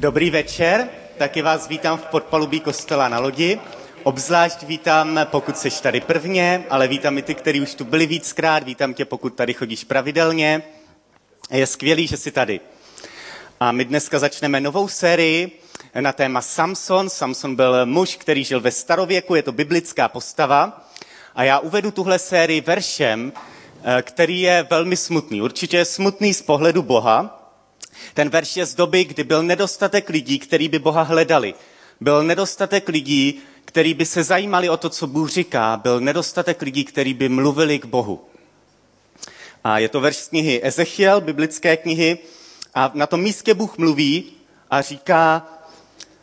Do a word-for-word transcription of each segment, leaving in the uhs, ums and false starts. Dobrý večer, taky vás vítám v podpalubí kostela na lodi. Obzvlášť vítám, pokud seš tady prvně, ale vítám i ty, kteří už tu byli víckrát, vítám tě, pokud tady chodíš pravidelně. Je skvělý, že jsi tady. A my dneska začneme novou sérii na téma Samson. Samson byl muž, který žil ve starověku, je to biblická postava. A já uvedu tuhle sérii veršem, který je velmi smutný. Určitě je smutný z pohledu Boha. Ten verš je z doby, kdy byl nedostatek lidí, který by Boha hledali. Byl nedostatek lidí, který by se zajímali o to, co Bůh říká. Byl nedostatek lidí, který by mluvili k Bohu. A je to verš z knihy Ezechiel, biblické knihy. A na tom místě Bůh mluví a říká: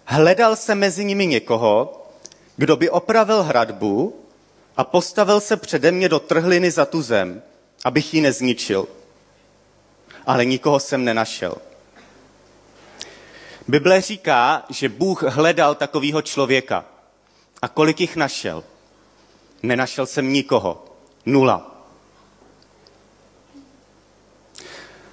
hledal se mezi nimi někoho, kdo by opravil hradbu a postavil se přede mě do trhliny za tu zem, abych ji nezničil. Ale nikoho jsem nenašel. Bible říká, že Bůh hledal takového člověka. A kolik jich našel? Nenašel jsem nikoho. Nula.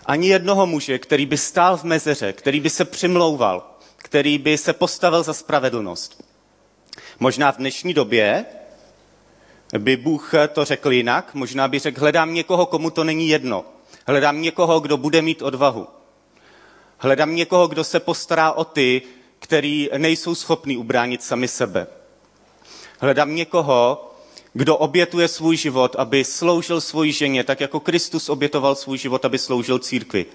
Ani jednoho muže, který by stál v mezeře, který by se přimlouval, který by se postavil za spravedlnost. Možná v dnešní době by Bůh to řekl jinak, možná by řekl: hledám někoho, komu to není jedno. Hledám někoho, kdo bude mít odvahu. Hledám někoho, kdo se postará o ty, který nejsou schopni ubránit sami sebe. Hledám někoho, kdo obětuje svůj život, aby sloužil svoji ženě, tak jako Kristus obětoval svůj život, aby sloužil církvi.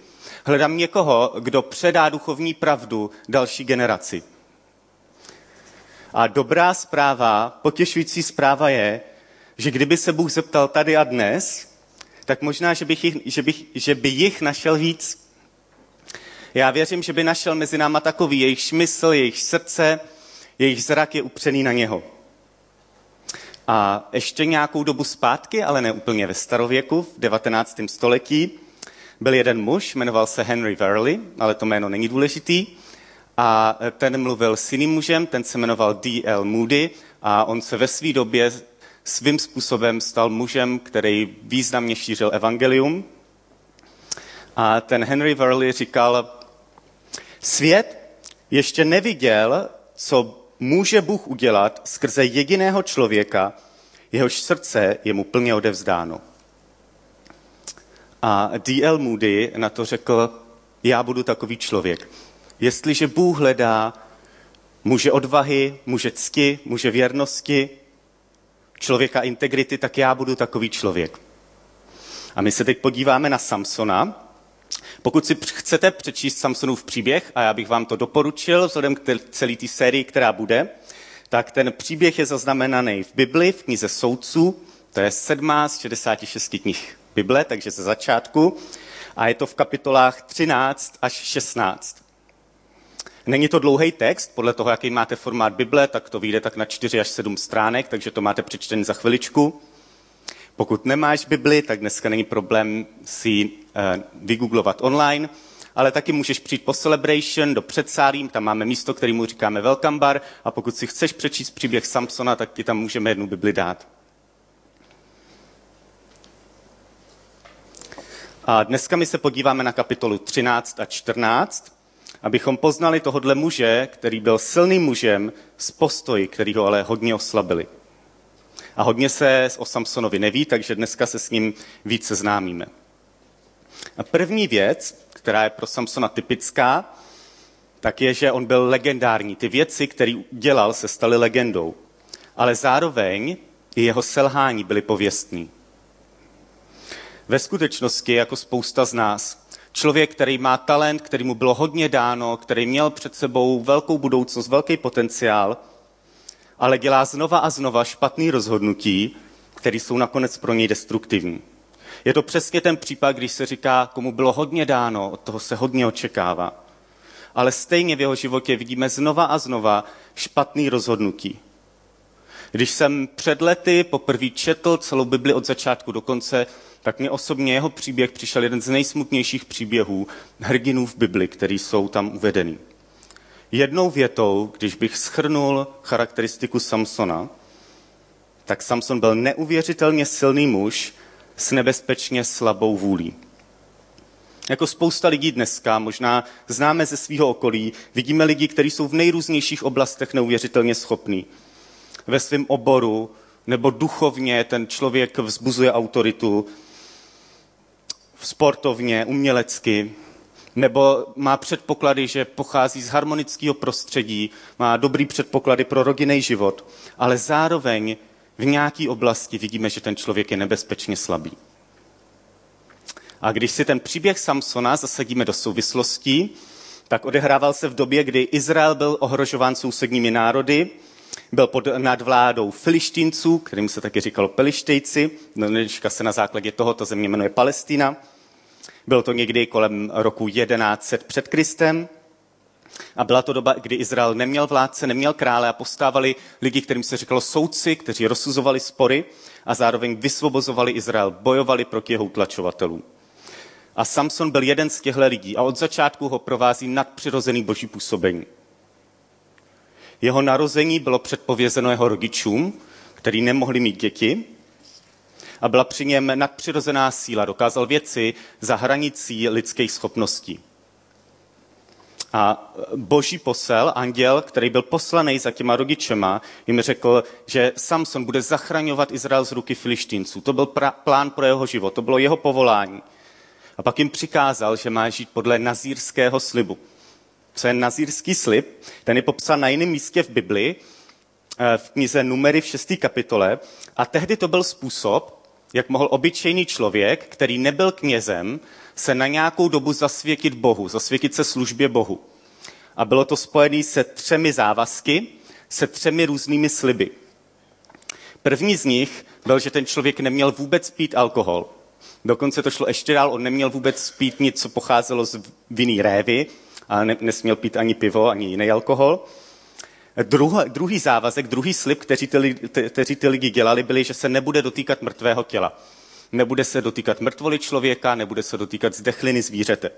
Hledám někoho, kdo předá duchovní pravdu další generaci. A dobrá zpráva, potěšující zpráva je, že kdyby se Bůh zeptal tady a dnes, tak možná, že, bych jich, že, bych, že by jich našel víc. Já věřím, že by našel mezi náma takový, jejich mysl, jejich srdce, jejich zrak je upřený na něho. A ještě nějakou dobu zpátky, ale ne úplně ve starověku, v devatenáctém století, byl jeden muž, jmenoval se Henry Verley, ale to jméno není důležitý. A ten mluvil s jiným mužem, ten se jmenoval D. L. Moody a on se ve své době svým způsobem stal mužem, který významně šířil evangelium. A ten Henry Verley říkal: svět ještě neviděl, co může Bůh udělat skrze jediného člověka, jehož srdce je mu plně odevzdáno. A D. L. Moody na to řekl: já budu takový člověk. Jestliže Bůh hledá muže odvahy, muže cti, muže věrnosti, člověka integrity, tak já budu takový člověk. A my se teď podíváme na Samsona. Pokud si chcete přečíst Samsonův příběh, a já bych vám to doporučil vzhledem k celé té sérii, která bude, tak ten příběh je zaznamenaný v Bibli, v knize Soudců, to je sedmá z šedesáti šesti knih Bible, takže ze začátku, a je to v kapitolách třináct až šestnáct. Není to dlouhý text, podle toho, jaký máte formát Bible, tak to vyjde tak na čtyři až sedm stránek, takže to máte přečtený za chviličku. Pokud nemáš Bibli, tak dneska není problém si ji vygooglovat online, ale taky můžeš přijít po Celebration do předsálí, tam máme místo, kterému říkáme Welcome Bar, a pokud si chceš přečíst příběh Samsona, tak ti tam můžeme jednu Bibli dát. A dneska my se podíváme na kapitolu třináct a čtrnáct, abychom poznali tohodle muže, který byl silným mužem z postoji, který ho ale hodně oslabili. A hodně se o Samsonovi neví, takže dneska se s ním víc seznámíme. A první věc, která je pro Samsona typická, tak je, že on byl legendární. Ty věci, které dělal, se staly legendou. Ale zároveň i jeho selhání byly pověstní. Ve skutečnosti, jako spousta z nás, člověk, který má talent, který mu bylo hodně dáno, který měl před sebou velkou budoucnost, velký potenciál, ale dělá znova a znova špatný rozhodnutí, které jsou nakonec pro něj destruktivní. Je to přesně ten případ, když se říká, komu bylo hodně dáno, od toho se hodně očekává. Ale stejně v jeho životě vidíme znova a znova špatný rozhodnutí. Když jsem před lety poprvé četl celou Bibli od začátku do konce, tak mě osobně jeho příběh přišel jeden z nejsmutnějších příběhů hrdinů v Bibli, který jsou tam uvedený. Jednou větou, když bych shrnul charakteristiku Samsona, tak Samson byl neuvěřitelně silný muž s nebezpečně slabou vůlí. Jako spousta lidí dneska, možná známe ze svého okolí, vidíme lidi, kteří jsou v nejrůznějších oblastech neuvěřitelně schopní. Ve svém oboru nebo duchovně ten člověk vzbuzuje autoritu, sportovně, umělecky, nebo má předpoklady, že pochází z harmonického prostředí, má dobrý předpoklady pro rodinný život, ale zároveň v nějaké oblasti vidíme, že ten člověk je nebezpečně slabý. A když si ten příběh Samsona zasadíme do souvislostí, tak odehrával se v době, kdy Izrael byl ohrožován sousedními národy, byl pod nadvládou Filištínců, kterým se taky říkalo Pelištejci, dneška se na základě tohoto země jmenuje Palestina. Bylo to někdy kolem roku jedenáct set před Kristem a byla to doba, kdy Izrael neměl vládce, neměl krále a povstávali lidi, kterým se říkalo soudci, kteří rozsuzovali spory a zároveň vysvobozovali Izrael, bojovali proti jeho utlačovatelům. A Samson byl jeden z těchto lidí a od začátku ho provází nadpřirozený boží působení. Jeho narození bylo předpovězeno jeho rodičům, kteří nemohli mít děti, a byla při něm nadpřirozená síla, dokázal věci za hranicí lidských schopností. A boží posel, anděl, který byl poslanej za těma rodičema, jim řekl, že Samson bude zachraňovat Izrael z ruky Filištínců. To byl pra- plán pro jeho život, to bylo jeho povolání. A pak jim přikázal, že má žít podle nazírského slibu. Co je nazírský slib? Ten je popsán na jiném místě v Bibli, v knize Numery v šesté kapitole. A tehdy to byl způsob, jak mohl obyčejný člověk, který nebyl knězem, se na nějakou dobu zasvětit Bohu, zasvětit se službě Bohu. A bylo to spojené se třemi závazky, se třemi různými sliby. První z nich byl, že ten člověk neměl vůbec pít alkohol. Dokonce to šlo ještě dál, on neměl vůbec pít nic, co pocházelo z vinné révy, a ne, nesměl pít ani pivo, ani jiný alkohol. Druh, druhý závazek, druhý slib, kteří ty, kteří ty lidi dělali, byli, že se nebude dotýkat mrtvého těla. Nebude se dotýkat mrtvoly člověka, nebude se dotýkat zdechliny zvířete.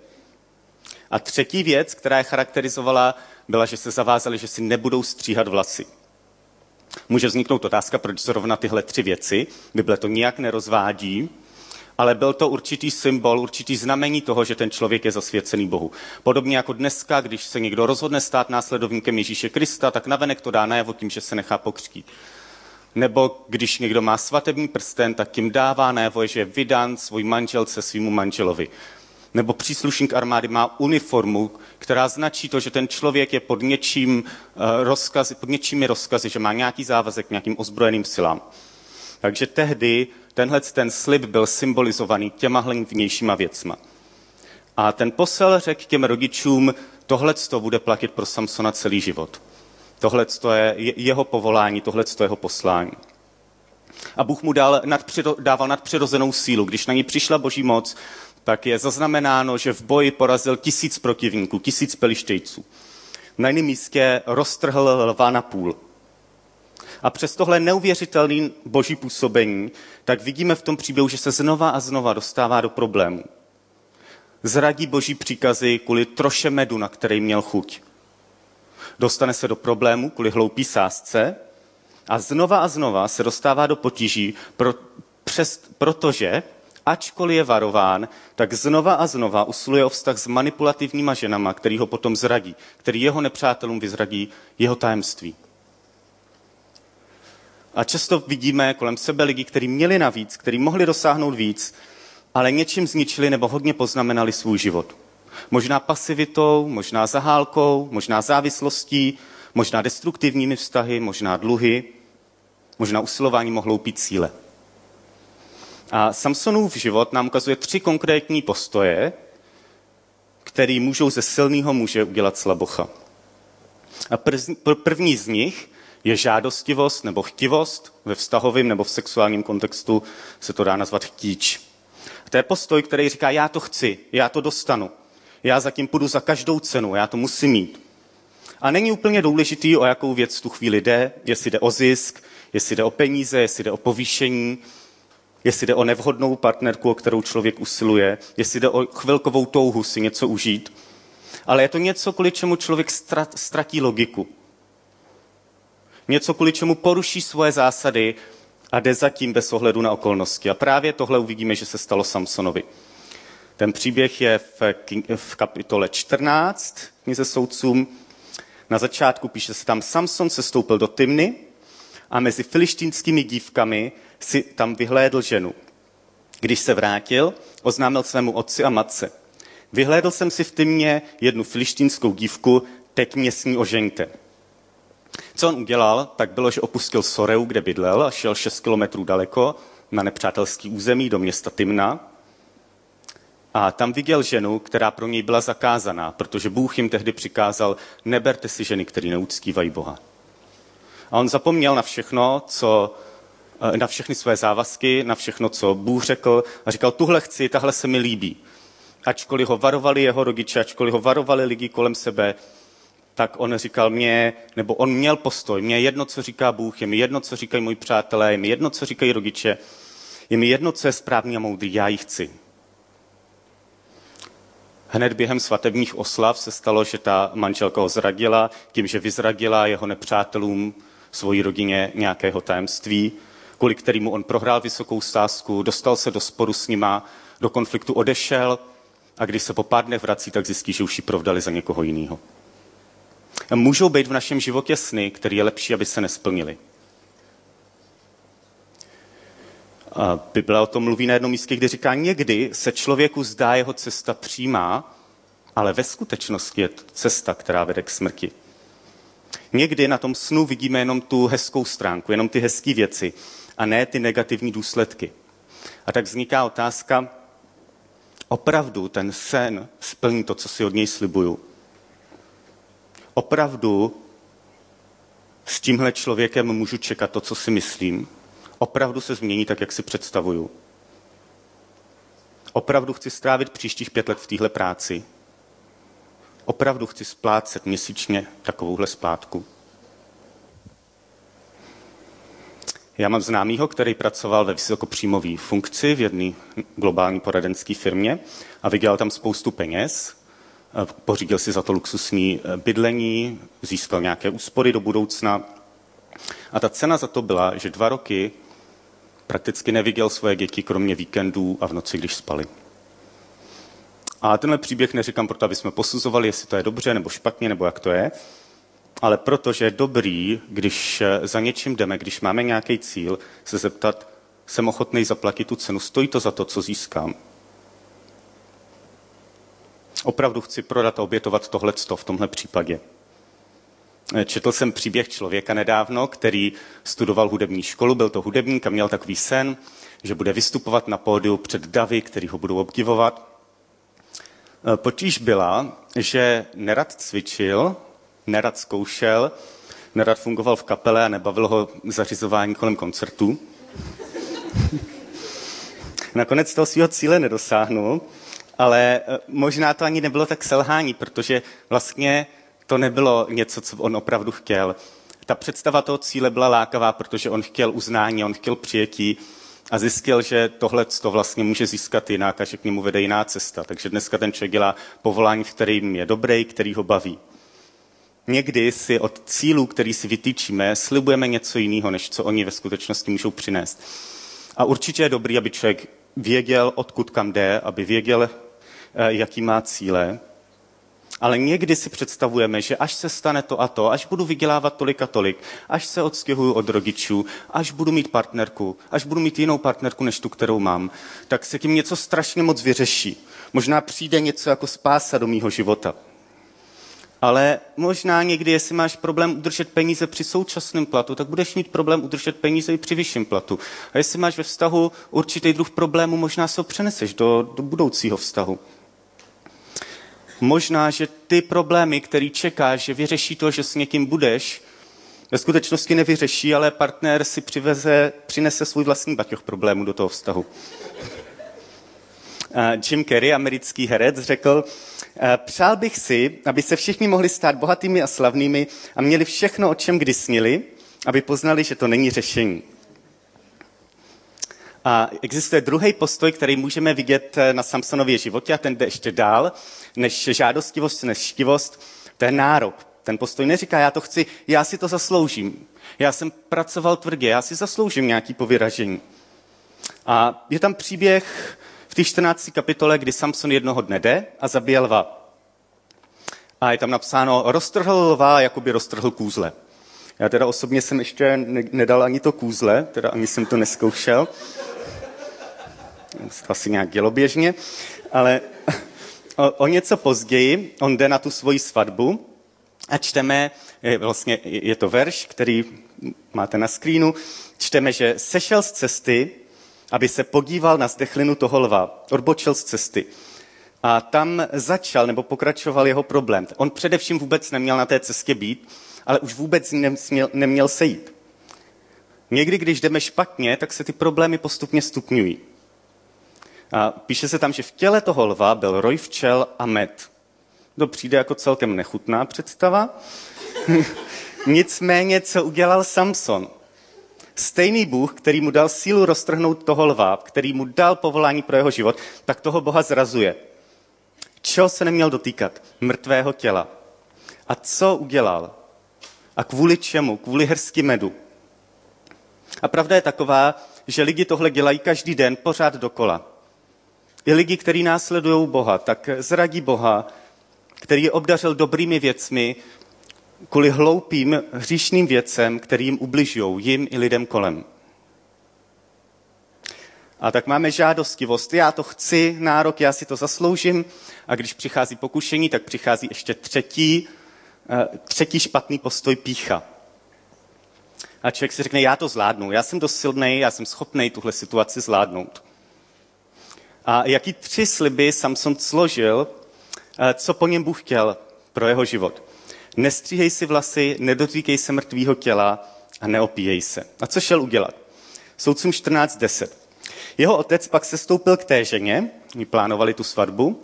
A třetí věc, která je charakterizovala, byla, že se zavázali, že si nebudou stříhat vlasy. Může vzniknout otázka, proč zrovna tyhle tři věci. Bible to nijak nerozvádí, ale byl to určitý symbol, určitý znamení toho, že ten člověk je zasvěcený Bohu. Podobně jako dneska, když se někdo rozhodne stát následovníkem Ježíše Krista, tak navenek to dá najevo tím, že se nechá pokřtít. Nebo když někdo má svatební prsten, tak tím dává najevo, že je vydán svůj manželce svýmu manželovi. Nebo příslušník armády má uniformu, která značí to, že ten člověk je pod něčím rozkazy, pod něčími rozkazy, že má nějaký závazek nějakým ozbrojeným silám. Takže tehdy tenhle ten slib byl symbolizovaný těmahle vnějšíma věcma. A ten posel řekl těm rodičům, tohleto bude platit pro Samsona celý život. Tohleto je jeho povolání, tohleto je jeho poslání. A Bůh mu dal nadpřiro, dával nadpřirozenou sílu. Když na ní přišla boží moc, tak je zaznamenáno, že v boji porazil tisíc protivníků, tisíc pelištejců. Na jiném místě roztrhl lva na půl. A přes tohle neuvěřitelné boží působení, tak vidíme v tom příběhu, že se znova a znova dostává do problémů. Zradí boží příkazy kvůli troše medu, na který měl chuť. Dostane se do problémů kvůli hloupý sázce a znova a znova se dostává do potíží, pro, přes, protože, ačkoliv je varován, tak znova a znova usiluje o vztah s manipulativníma ženama, který ho potom zradí, který jeho nepřátelům vyzradí jeho tajemství. A často vidíme kolem sebe lidi, kteří měli navíc, kteří mohli dosáhnout víc, ale něčím zničili nebo hodně poznamenali svůj život. Možná pasivitou, možná zahálkou, možná závislostí, možná destruktivními vztahy, možná dluhy, možná usilováním o hloupý cíle. A Samsonův život nám ukazuje tři konkrétní postoje, které můžou ze silného muže udělat slabocha. A první z nich je žádostivost nebo chtivost, ve vztahovém nebo v sexuálním kontextu se to dá nazvat chtíč. To je postoj, který říká, já to chci, já to dostanu, já zatím půjdu za každou cenu, já to musím mít. A není úplně důležitý, o jakou věc tu chvíli jde, jestli jde o zisk, jestli jde o peníze, jestli jde o povýšení, jestli jde o nevhodnou partnerku, o kterou člověk usiluje, jestli jde o chvilkovou touhu si něco užít, ale je to něco, kvůli čemu člověk ztrat, ztratí logiku. Něco, kvůli čemu poruší svoje zásady a jde zatím bez ohledu na okolnosti. A právě tohle uvidíme, že se stalo Samsonovi. Ten příběh je v, v kapitole čtrnáct knize Soudcům. Na začátku píše se tam, Samson se stoupil do Timny a mezi filištínskými dívkami si tam vyhlédl ženu. Když se vrátil, oznámil svému otci a matce. Vyhlédl jsem si v Timně jednu filištínskou dívku, teď mě s ní oženíte. Co on udělal, tak bylo, že opustil Soreu, kde bydlel, a šel šest kilometrů daleko na nepřátelský území do města Timna. A tam viděl ženu, která pro něj byla zakázaná, protože Bůh jim tehdy přikázal, neberte si ženy, které neuctívají Boha. A on zapomněl na všechno, co, na všechny své závazky, na všechno, co Bůh řekl, a říkal, tuhle chci, tahle se mi líbí. Ačkoliv ho varovali jeho rodiče, ačkoliv ho varovali lidi kolem sebe, tak on říkal mě, nebo on měl postoj, mě jedno, co říká Bůh, je mi jedno, co říkají moji přátelé, je mi jedno, co říkají rodiče, je mi jedno, co je správný a moudrý, já ji chci. Hned během svatebních oslav se stalo, že ta manželka ho zradila, tím, že vyzradila jeho nepřátelům, svojí rodině nějakého tajemství, kvůli kterému on prohrál vysokou sázku, dostal se do sporu s nima, do konfliktu odešel a když se po pár dnech vrací, tak zjistí, že už ji provdali za někoho jiného. Můžou být v našem životě sny, které je lepší, aby se nesplnily. Bible o tom mluví na jednom místě, kde říká, někdy se člověku zdá jeho cesta přímá, ale ve skutečnosti je to cesta, která vede k smrti. Někdy na tom snu vidíme jenom tu hezkou stránku, jenom ty hezké věci a ne ty negativní důsledky. A tak vzniká otázka, opravdu ten sen splní to, co si od něj slibuju. Opravdu s tímhle člověkem můžu čekat to, co si myslím. Opravdu se změní tak, jak si představuju. Opravdu chci strávit příštích pět let v téhle práci. Opravdu chci splácet měsíčně takovouhle splátku. Já mám známýho, který pracoval ve vysokopříjmové funkci v jedné globální poradenské firmě a vydělal tam spoustu peněz. Pořídil si za to luxusní bydlení, získal nějaké úspory do budoucna. A ta cena za to byla, že dva roky prakticky neviděl svoje děti, kromě víkendů a v noci, když spali. A tenhle příběh neříkám proto, aby jsme posuzovali, jestli to je dobře nebo špatně, nebo jak to je, ale protože je dobrý, když za něčím jdeme, když máme nějaký cíl, se zeptat, jsem ochotný zaplatit tu cenu, stojí to za to, co získám. Opravdu chci prodat a obětovat tohleto v tomhle případě. Četl jsem příběh člověka nedávno, který studoval hudební školu, byl to hudebník a měl takový sen, že bude vystupovat na pódiu před davy, který ho budou obdivovat. Potíž byla, že nerad cvičil, nerad zkoušel, nerad fungoval v kapele a nebavilo ho zařizování kolem koncertů. Nakonec toho svého cíle nedosáhnul, ale možná to ani nebylo tak selhání, protože vlastně to nebylo něco, co on opravdu chtěl. Ta představa toho cíle byla lákavá, protože on chtěl uznání, on chtěl přijetí a zjistil, že tohle to vlastně může získat jinak a že k němu vede jiná cesta. Takže dneska ten člověk dělá povolání, v kterém je dobrý, který ho baví. Někdy si od cílů, který si vytýčíme, slibujeme něco jiného, než co oni ve skutečnosti můžou přinést. A určitě je dobrý, aby člověk věděl, odkud kam jde, aby věděl, jaký má cíle. Ale někdy si představujeme, že až se stane to a to, až budu vydělávat tolik a tolik, až se odstěhuju od rodičů, až budu mít partnerku, až budu mít jinou partnerku, než tu, kterou mám, tak se tím něco strašně moc vyřeší. Možná přijde něco jako spása do mýho života. Ale možná někdy, jestli máš problém udržet peníze při současném platu, tak budeš mít problém udržet peníze i při vyšším platu. A jestli máš ve vztahu určitý druh problému, možná se ho přeneseš do, do budoucího vztahu. Možná, že ty problémy, který čekáš, že vyřeší to, že s někým budeš, ve skutečnosti nevyřeší, ale partner si přiveze, přinese svůj vlastní baťoch problémů do toho vztahu. Jim Carrey, americký herec, řekl, přál bych si, aby se všichni mohli stát bohatými a slavnými a měli všechno, o čem kdy snili, aby poznali, že to není řešení. A existuje druhý postoj, který můžeme vidět na Samsonově životě a ten jde ještě dál, než žádostivost, než štivost, to je nárok. Ten postoj neříká, já to chci, já si to zasloužím. Já jsem pracoval tvrdě, já si zasloužím nějaký povyražení. A je tam příběh v té čtrnácté kapitole, kdy Samson jednoho dne jde a zabije lva. A je tam napsáno, roztrhl lva, jako by roztrhl kůzle. Já teda osobně jsem ještě nedal ani to kůzle, teda ani jsem to neskoušel. To asi nějak děloběžně, ale o, o něco později on jde na tu svoji svatbu a čteme, vlastně je to verš, který máte na skrínu, čteme, že sešel z cesty, aby se podíval na zdechlinu toho lva, odbočil z cesty. A tam začal, nebo pokračoval jeho problém. On především vůbec neměl na té cestě být, ale už vůbec neměl, neměl sejít. Někdy, když jdeme špatně, tak se ty problémy postupně stupňují. A píše se tam, že v těle toho lva byl roj včel a med. To přijde jako celkem nechutná představa. Nicméně, co udělal Samson? Stejný Bůh, který mu dal sílu roztrhnout toho lva, který mu dal povolání pro jeho život, tak toho Boha zrazuje. Čeho se neměl dotýkat? Mrtvého těla. A co udělal? A kvůli čemu? Kvůli hrsti medu. A pravda je taková, že lidi tohle dělají každý den pořád dokola. I lidi, kteří následují Boha, tak zradí Boha, který je obdařil dobrými věcmi, kvůli hloupým, hříšným věcem, který jim ubližují, jim i lidem kolem. A tak máme žádostivost. Já to chci, nárok, já si to zasloužím. A když přichází pokušení, tak přichází ještě třetí, třetí špatný postoj pýcha. A člověk si řekne, já to zvládnu, já jsem dost silnej, já jsem schopnej tuhle situaci zvládnout. A jaký tři sliby Samson složil, co po něm Bůh chtěl pro jeho život. Nestříhej si vlasy, nedotýkej se mrtvýho těla a neopíjej se. A co šel udělat? Soudcům čtrnáct deset. Jeho otec pak sestoupil k té ženě, oni plánovali tu svatbu,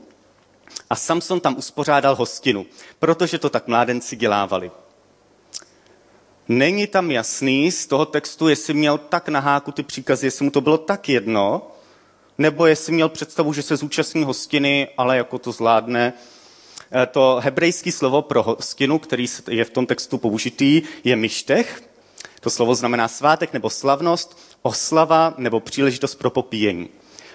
a Samson tam uspořádal hostinu, protože to tak mládenci dělávali. Není tam jasný z toho textu, jestli měl tak na háku ty příkazy, jestli mu to bylo tak jedno, nebo jestli měl představu, že se zúčastní hostiny, ale jako to zvládne. To hebrejské slovo pro hostinu, který je v tom textu použitý, je mištech. To slovo znamená svátek nebo slavnost, oslava nebo příležitost pro popíjení.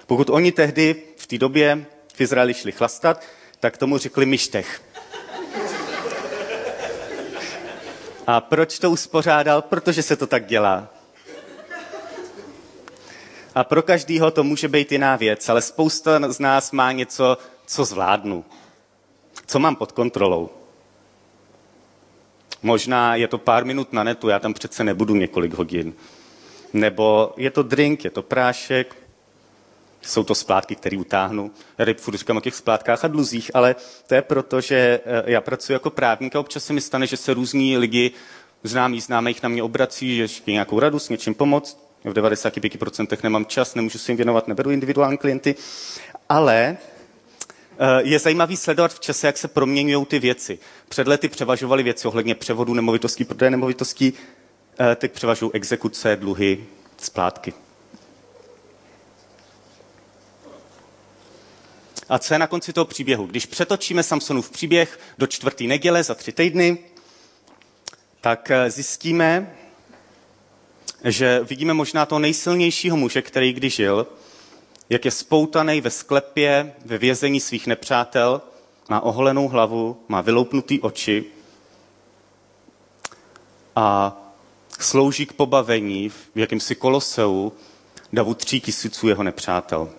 Pokud oni tehdy v té době v Izraeli šli chlastat, tak tomu řekli mištech. A proč to uspořádal? Protože se to tak dělá. A pro každýho to může být jiná věc, ale spousta z nás má něco, co zvládnu. Co mám pod kontrolou? Možná je to pár minut na netu, já tam přece nebudu několik hodin. Nebo je to drink, je to prášek, jsou to splátky, které utáhnu. Já tady furt říkám o těch splátkách a dluzích, ale to je proto, že já pracuji jako právník a občas se mi stane, že se různí lidi známí, známe jich na mě obrací, že chtějí nějakou radu, s něčím pomoct. V devadesát pět procent nemám čas, nemůžu se jim věnovat, neberu individuální klienty, ale je zajímavý sledovat v čase, jak se proměňují ty věci. Před lety převažovaly věci ohledně převodu nemovitostí, prodeje nemovitostí, teď převažují exekuce, dluhy, splátky. A co je na konci toho příběhu? Když přetočíme Samsonův příběh do čtvrté neděle za tři týdny, tak zjistíme, že vidíme možná toho nejsilnějšího muže, který kdy žil, jak je spoutaný ve sklepě, ve vězení svých nepřátel, má oholenou hlavu, má vyloupnutý oči a slouží k pobavení v jakýmsi koloseu davu tří tisíců jeho nepřátel.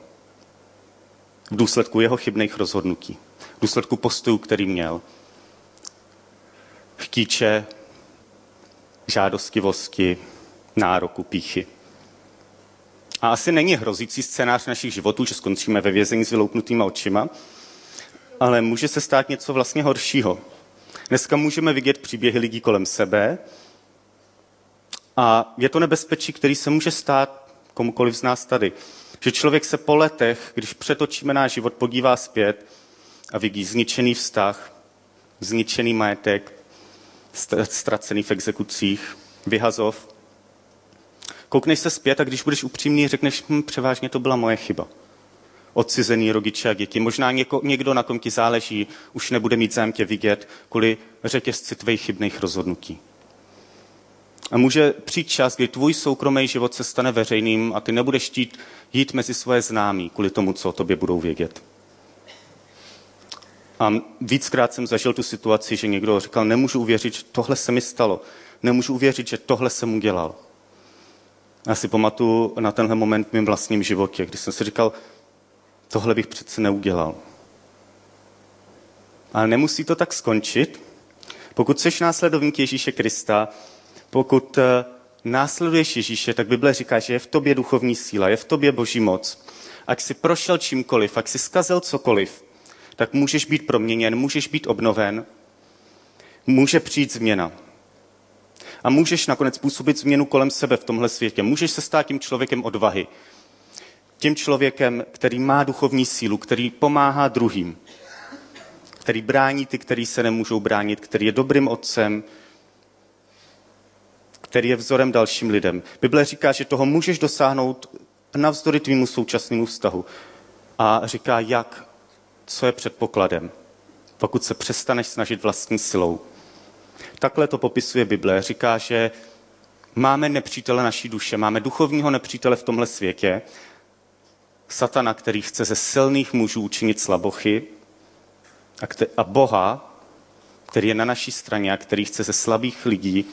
V důsledku jeho chybných rozhodnutí, v důsledku postojů, který měl. Chtíče, žádostivosti, nároku, pýchy. A asi není hrozící scénář našich životů, že skončíme ve vězení s vyloupnutýma očima, ale může se stát něco vlastně horšího. Dneska můžeme vidět příběhy lidí kolem sebe a je to nebezpečí, který se může stát komukoliv z nás tady. Že člověk se po letech, když přetočíme náš život, podívá zpět a vidí zničený vztah, zničený majetek, ztracený v exekucích, vyhazov. Koukneš se zpět a když budeš upřímný, řekneš, hm, převážně to byla moje chyba. Odcizený rodiče a děti. Možná něko, někdo, na kom ti záleží, už nebude mít zájem tě vidět kvůli řetězci tvých chybných rozhodnutí. A může přijít čas, kdy tvůj soukromý život se stane veřejným a ty nebudeš chtít jít mezi svoje známí kvůli tomu, co o tobě budou vědět. A víckrát jsem zažil tu situaci, že někdo říkal, nemůžu uvěřit, že tohle se mi stalo. Nemůžu uvěřit, že tohle jsem udělal. Já si pamatuju na tenhle moment v mém vlastním životě, kdy jsem si říkal, tohle bych přece neudělal. Ale nemusí to tak skončit. Pokud jsi následovník Ježíše Krista, pokud následuješ Ježíše, tak Bible říká, že je v tobě duchovní síla, je v tobě Boží moc. Ak jsi prošel čímkoliv, ak jsi zkazil cokoliv, tak můžeš být proměněn, můžeš být obnoven, může přijít změna. A můžeš nakonec působit změnu kolem sebe v tomhle světě. Můžeš se stát tím člověkem odvahy. Tím člověkem, který má duchovní sílu, který pomáhá druhým, který brání ty, který se nemůžou bránit, který je dobrým otcem, který je vzorem dalším lidem. Bible říká, že toho můžeš dosáhnout navzdory tvýmu současnému vztahu. A říká, jak, co je předpokladem, pokud se přestaneš snažit vlastní silou. Takhle to popisuje Bible. Říká, že máme nepřítele naší duše, máme duchovního nepřítele v tomhle světě, satana, který chce ze silných mužů učinit slabochy, a Boha, který je na naší straně a který chce ze slabých lidí,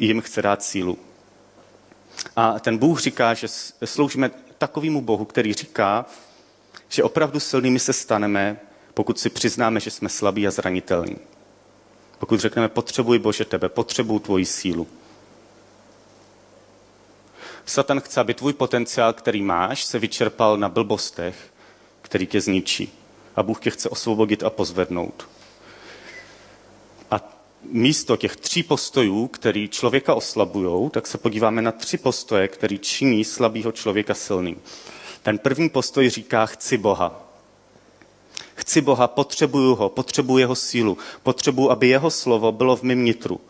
jim chce dát sílu. A ten Bůh říká, že sloužíme takovému Bohu, který říká, že opravdu silnými se staneme, pokud si přiznáme, že jsme slabí a zranitelní. Pokud řekneme, potřebuji Bože tebe, potřebuji tvoji sílu. Satan chce, aby tvůj potenciál, který máš, se vyčerpal na blbostech, který tě zničí. A Bůh tě chce osvobodit a pozvednout. A místo těch tří postojů, který člověka oslabujou, tak se podíváme na tři postoje, který činí slabýho člověka silným. Ten první postoj říká, chci Boha. Chci Boha, potřebuju ho, potřebuju jeho sílu, potřebuju, aby jeho slovo bylo v mém nitru.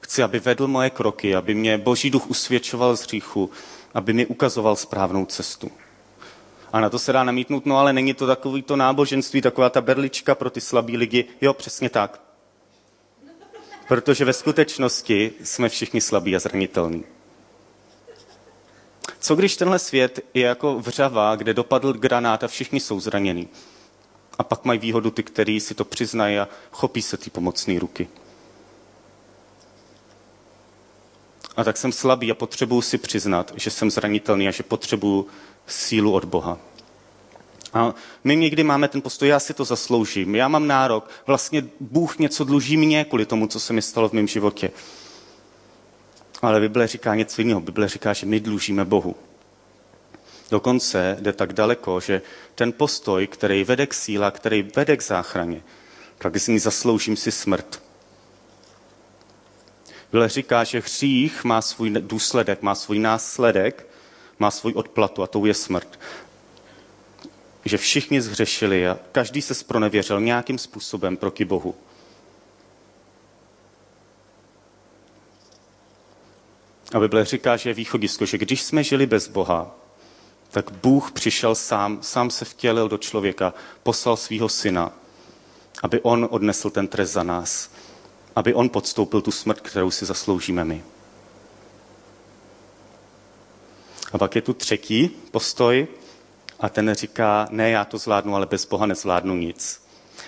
Chci, aby vedl moje kroky, aby mě Boží duch usvědčoval z hříchu, aby mi ukazoval správnou cestu. A na to se dá namítnout, no ale není to takový to náboženství, taková ta berlička pro ty slabý lidi. Jo, přesně tak. Protože ve skutečnosti jsme všichni slabí a zranitelní. Co když tenhle svět je jako vřava, kde dopadl granát a všichni jsou zranění? A pak mají výhodu ty, kteří si to přiznají a chopí se ty pomocné ruky. A tak jsem slabý a potřebuju si přiznat, že jsem zranitelný a že potřebuju sílu od Boha. A my někdy máme ten postoj, já si to zasloužím, já mám nárok, vlastně Bůh něco dluží mně kvůli tomu, co se mi stalo v mém životě. Ale Bible říká něco jiného. Bible říká, že my dlužíme Bohu. Dokonce jde tak daleko, že ten postoj, který vede k síle, který vede k záchraně, tak z ní zasloužím si smrt. Bible říká, že hřích má svůj důsledek, má svůj následek, má svůj odplatu a tou je smrt. Že všichni zhřešili a každý se zpronevěřil nějakým způsobem proti Bohu. A Bible říká, že je východisko, že když jsme žili bez Boha, tak Bůh přišel sám, sám se vtělil do člověka, poslal svého syna, aby on odnesl ten trest za nás, aby on podstoupil tu smrt, kterou si zasloužíme my. A pak je tu třetí postoj a ten říká, ne, já to zvládnu, ale bez Boha nezvládnu nic.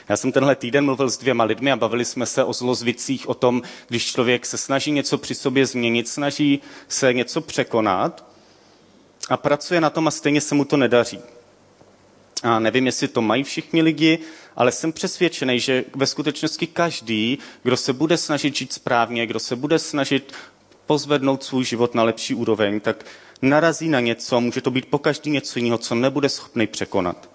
Já jsem tenhle týden mluvil s dvěma lidmi a bavili jsme se o zlozvicích, o tom, když člověk se snaží něco při sobě změnit, snaží se něco překonat a pracuje na tom a stejně se mu to nedaří. A nevím, jestli to mají všichni lidi, ale jsem přesvědčený, že ve skutečnosti každý, kdo se bude snažit žít správně, kdo se bude snažit pozvednout svůj život na lepší úroveň, tak narazí na něco, může to být pokaždý něco jiného, co nebude schopný překonat.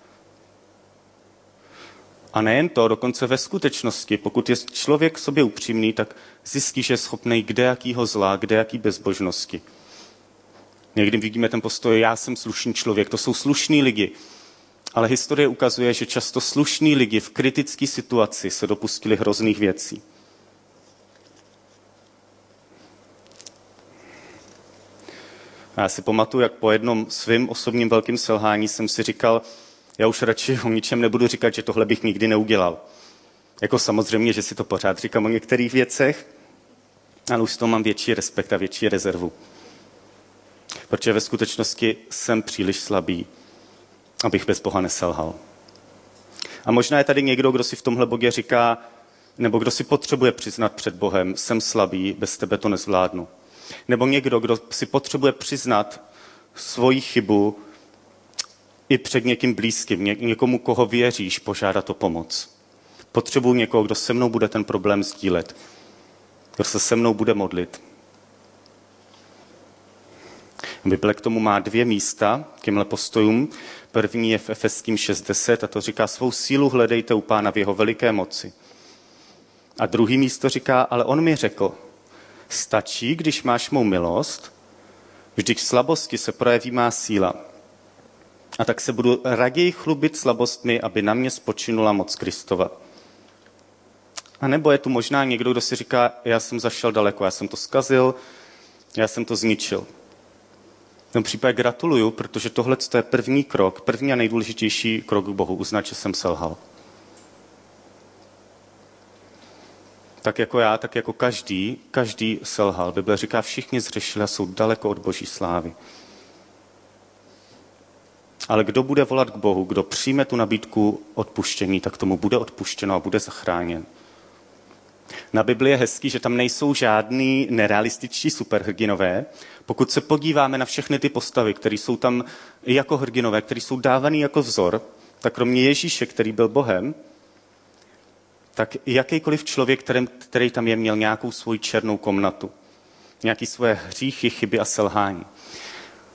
A nejen to, dokonce ve skutečnosti, pokud je člověk sobě upřímný, tak zjistí, že je schopný kdejakýho zla, kdejaký bezbožnosti. Někdy vidíme ten postoj, já jsem slušný člověk, to jsou slušní lidi. Ale historie ukazuje, že často slušní lidi v kritické situaci se dopustili hrozných věcí. A já si pamatuju, jak po jednom svým osobním velkým selhání jsem si říkal, já už radši o ničem nebudu říkat, že tohle bych nikdy neudělal. Jako samozřejmě, že si to pořád říkám o některých věcech, ale už s tom mám větší respekt a větší rezervu. Protože ve skutečnosti jsem příliš slabý, abych bez Boha neselhal. A možná je tady někdo, kdo si v tomhle bodě říká, nebo kdo si potřebuje přiznat před Bohem, jsem slabý, bez tebe to nezvládnu. Nebo někdo, kdo si potřebuje přiznat svoji chybu i před někým blízkým, někomu, koho věříš, požádat o pomoc. Potřebuji někoho, kdo se mnou bude ten problém sdílet, kdo se se mnou bude modlit. Bible k tomu má dvě místa, k těmhle postojům. První je v Efeským šest deset a to říká, svou sílu hledejte u Pána v jeho veliké moci. A druhý místo říká, ale on mi řekl, stačí, když máš mou milost, vždyť v slabosti se projeví má síla. A tak se budu raději chlubit slabostmi, aby na mě spočinula moc Kristova. A nebo je tu možná někdo, kdo si říká, já jsem zašel daleko, já jsem to zkazil, já jsem to zničil. V tom případě gratuluju, protože tohle je první krok, první a nejdůležitější krok k Bohu, uznat, že jsem selhal. Tak jako já, tak jako každý, každý selhal. Bible říká, všichni zřešili a jsou daleko od Boží slávy. Ale kdo bude volat k Bohu, kdo přijme tu nabídku odpuštění, tak tomu bude odpuštěno a bude zachráněn. Na Bibli je hezký, že tam nejsou žádný nerealističtí superhrdinové. Pokud se podíváme na všechny ty postavy, které jsou tam jako hrdinové, které jsou dávaný jako vzor, tak kromě Ježíše, který byl Bohem, tak jakýkoliv člověk, kterým, který tam je, měl nějakou svoji černou komnatu, nějaký svoje hříchy, chyby a selhání.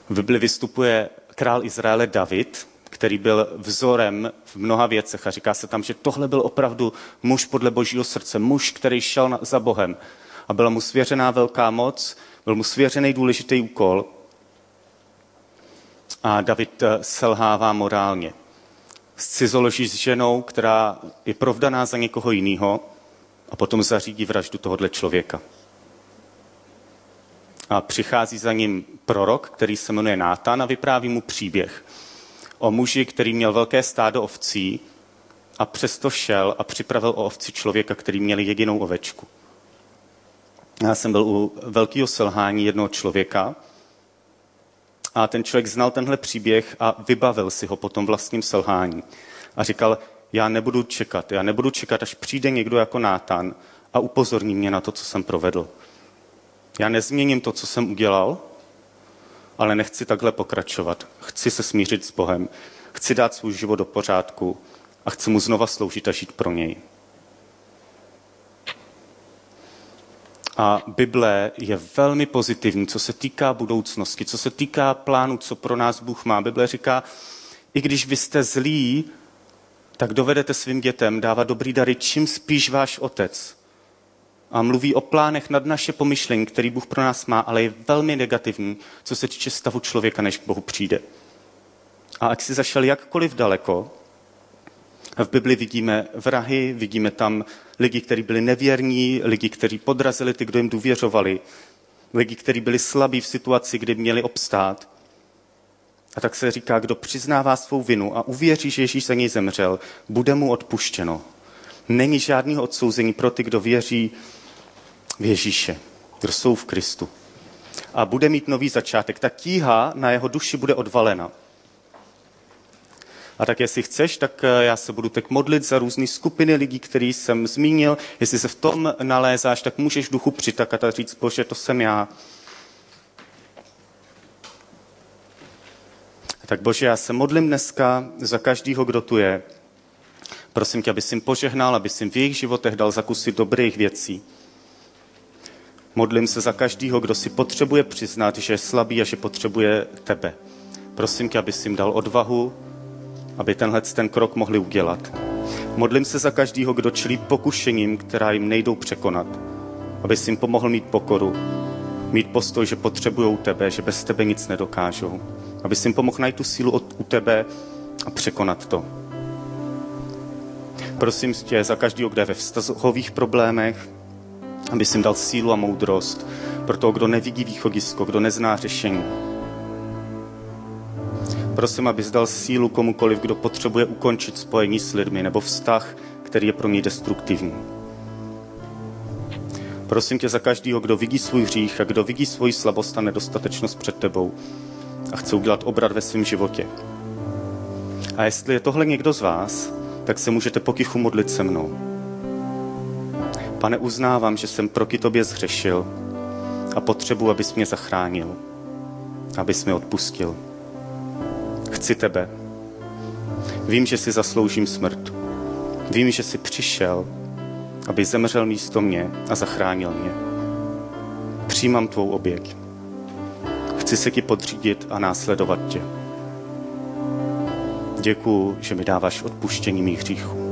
V Bibli vystupuje král Izraele David, který byl vzorem v mnoha věcech a říká se tam, že tohle byl opravdu muž podle Božího srdce, muž, který šel za Bohem a byla mu svěřená velká moc, byl mu svěřený důležitý úkol a David selhává morálně. Cizoloží s ženou, která je provdaná za někoho jiného a potom zařídí vraždu tohohle člověka. A přichází za ním prorok, který se jmenuje Nátan a vypráví mu příběh o muži, který měl velké stádo ovcí a přesto šel a připravil o ovci člověka, který měl jedinou ovečku. Já jsem byl u velkého selhání jednoho člověka a ten člověk znal tenhle příběh a vybavil si ho po tom vlastním selhání. A říkal, já nebudu čekat, já nebudu čekat, až přijde někdo jako Nátan a upozorní mě na to, co jsem provedl. Já nezměním to, co jsem udělal, ale nechci takhle pokračovat. Chci se smířit s Bohem, chci dát svůj život do pořádku a chci mu znova sloužit a žít pro něj. A Bible je velmi pozitivní, co se týká budoucnosti, co se týká plánu, co pro nás Bůh má. Bible říká, i když vy jste zlí, tak dovedete svým dětem dávat dobrý dary, čím spíš váš otec. A mluví o plánech nad naše pomyšlení, který Bůh pro nás má, ale je velmi negativní, co se týče stavu člověka, než k Bohu přijde. A ať si zašel jakkoliv daleko, v Bibli vidíme vrahy, vidíme tam lidi, kteří byli nevěrní, lidi, kteří podrazili ty, kdo jim důvěřovali, lidi, kteří byli slabí v situaci, kdy měli obstát. A tak se říká, kdo přiznává svou vinu a uvěří, že Ježíš za něj zemřel, bude mu odpuštěno. Není žádného odsouzení pro ty, kdo věří v Ježíše, kdo jsou v Kristu. A bude mít nový začátek. Ta tíha na jeho duši bude odvalena. A tak jestli chceš, tak já se budu teď modlit za různé skupiny lidí, který jsem zmínil. Jestli se v tom nalézáš, tak můžeš duchu přitakat a říct, Bože, to jsem já. A tak Bože, já se modlím dneska za každého, kdo tu je. Prosím tě, aby jsi jim požehnal, aby jsi jim v jejich životech dal zakusit dobrých věcí. Modlím se za každého, kdo si potřebuje přiznat, že je slabý a že potřebuje tebe. Prosím tě, aby jsi jim dal odvahu, aby tenhle ten krok mohli udělat. Modlím se za každého, kdo čelí pokušením, která jim nejdou překonat. Aby jsi jim pomohl mít pokoru, mít postoj, že potřebujou tebe, že bez tebe nic nedokážou. Aby jsi jim pomohl najít tu sílu od, u tebe a překonat to. Prosím tě za každého, kdo je ve vztahových problémech, aby jsi jim dal sílu a moudrost pro toho, kdo nevidí východisko, kdo nezná řešení. Prosím, abys dal sílu komukoliv, kdo potřebuje ukončit spojení s lidmi nebo vztah, který je pro něj destruktivní. Prosím tě za každého, kdo vidí svůj hřích a kdo vidí svoji slabost a nedostatečnost před tebou a chce udělat obrat ve svém životě. A jestli je tohle někdo z vás, tak se můžete potichu modlit se mnou. Pane, uznávám, že jsem proti tobě zhřešil a potřebuji, abys mě zachránil, abys mě odpustil. Chci tebe. Vím, že si zasloužím smrt. Vím, že jsi přišel, aby zemřel místo mě a zachránil mě. Přijímám tvou oběť. Chci se ti podřídit a následovat tě. Děkuju, že mi dáváš odpuštění mých hříchů.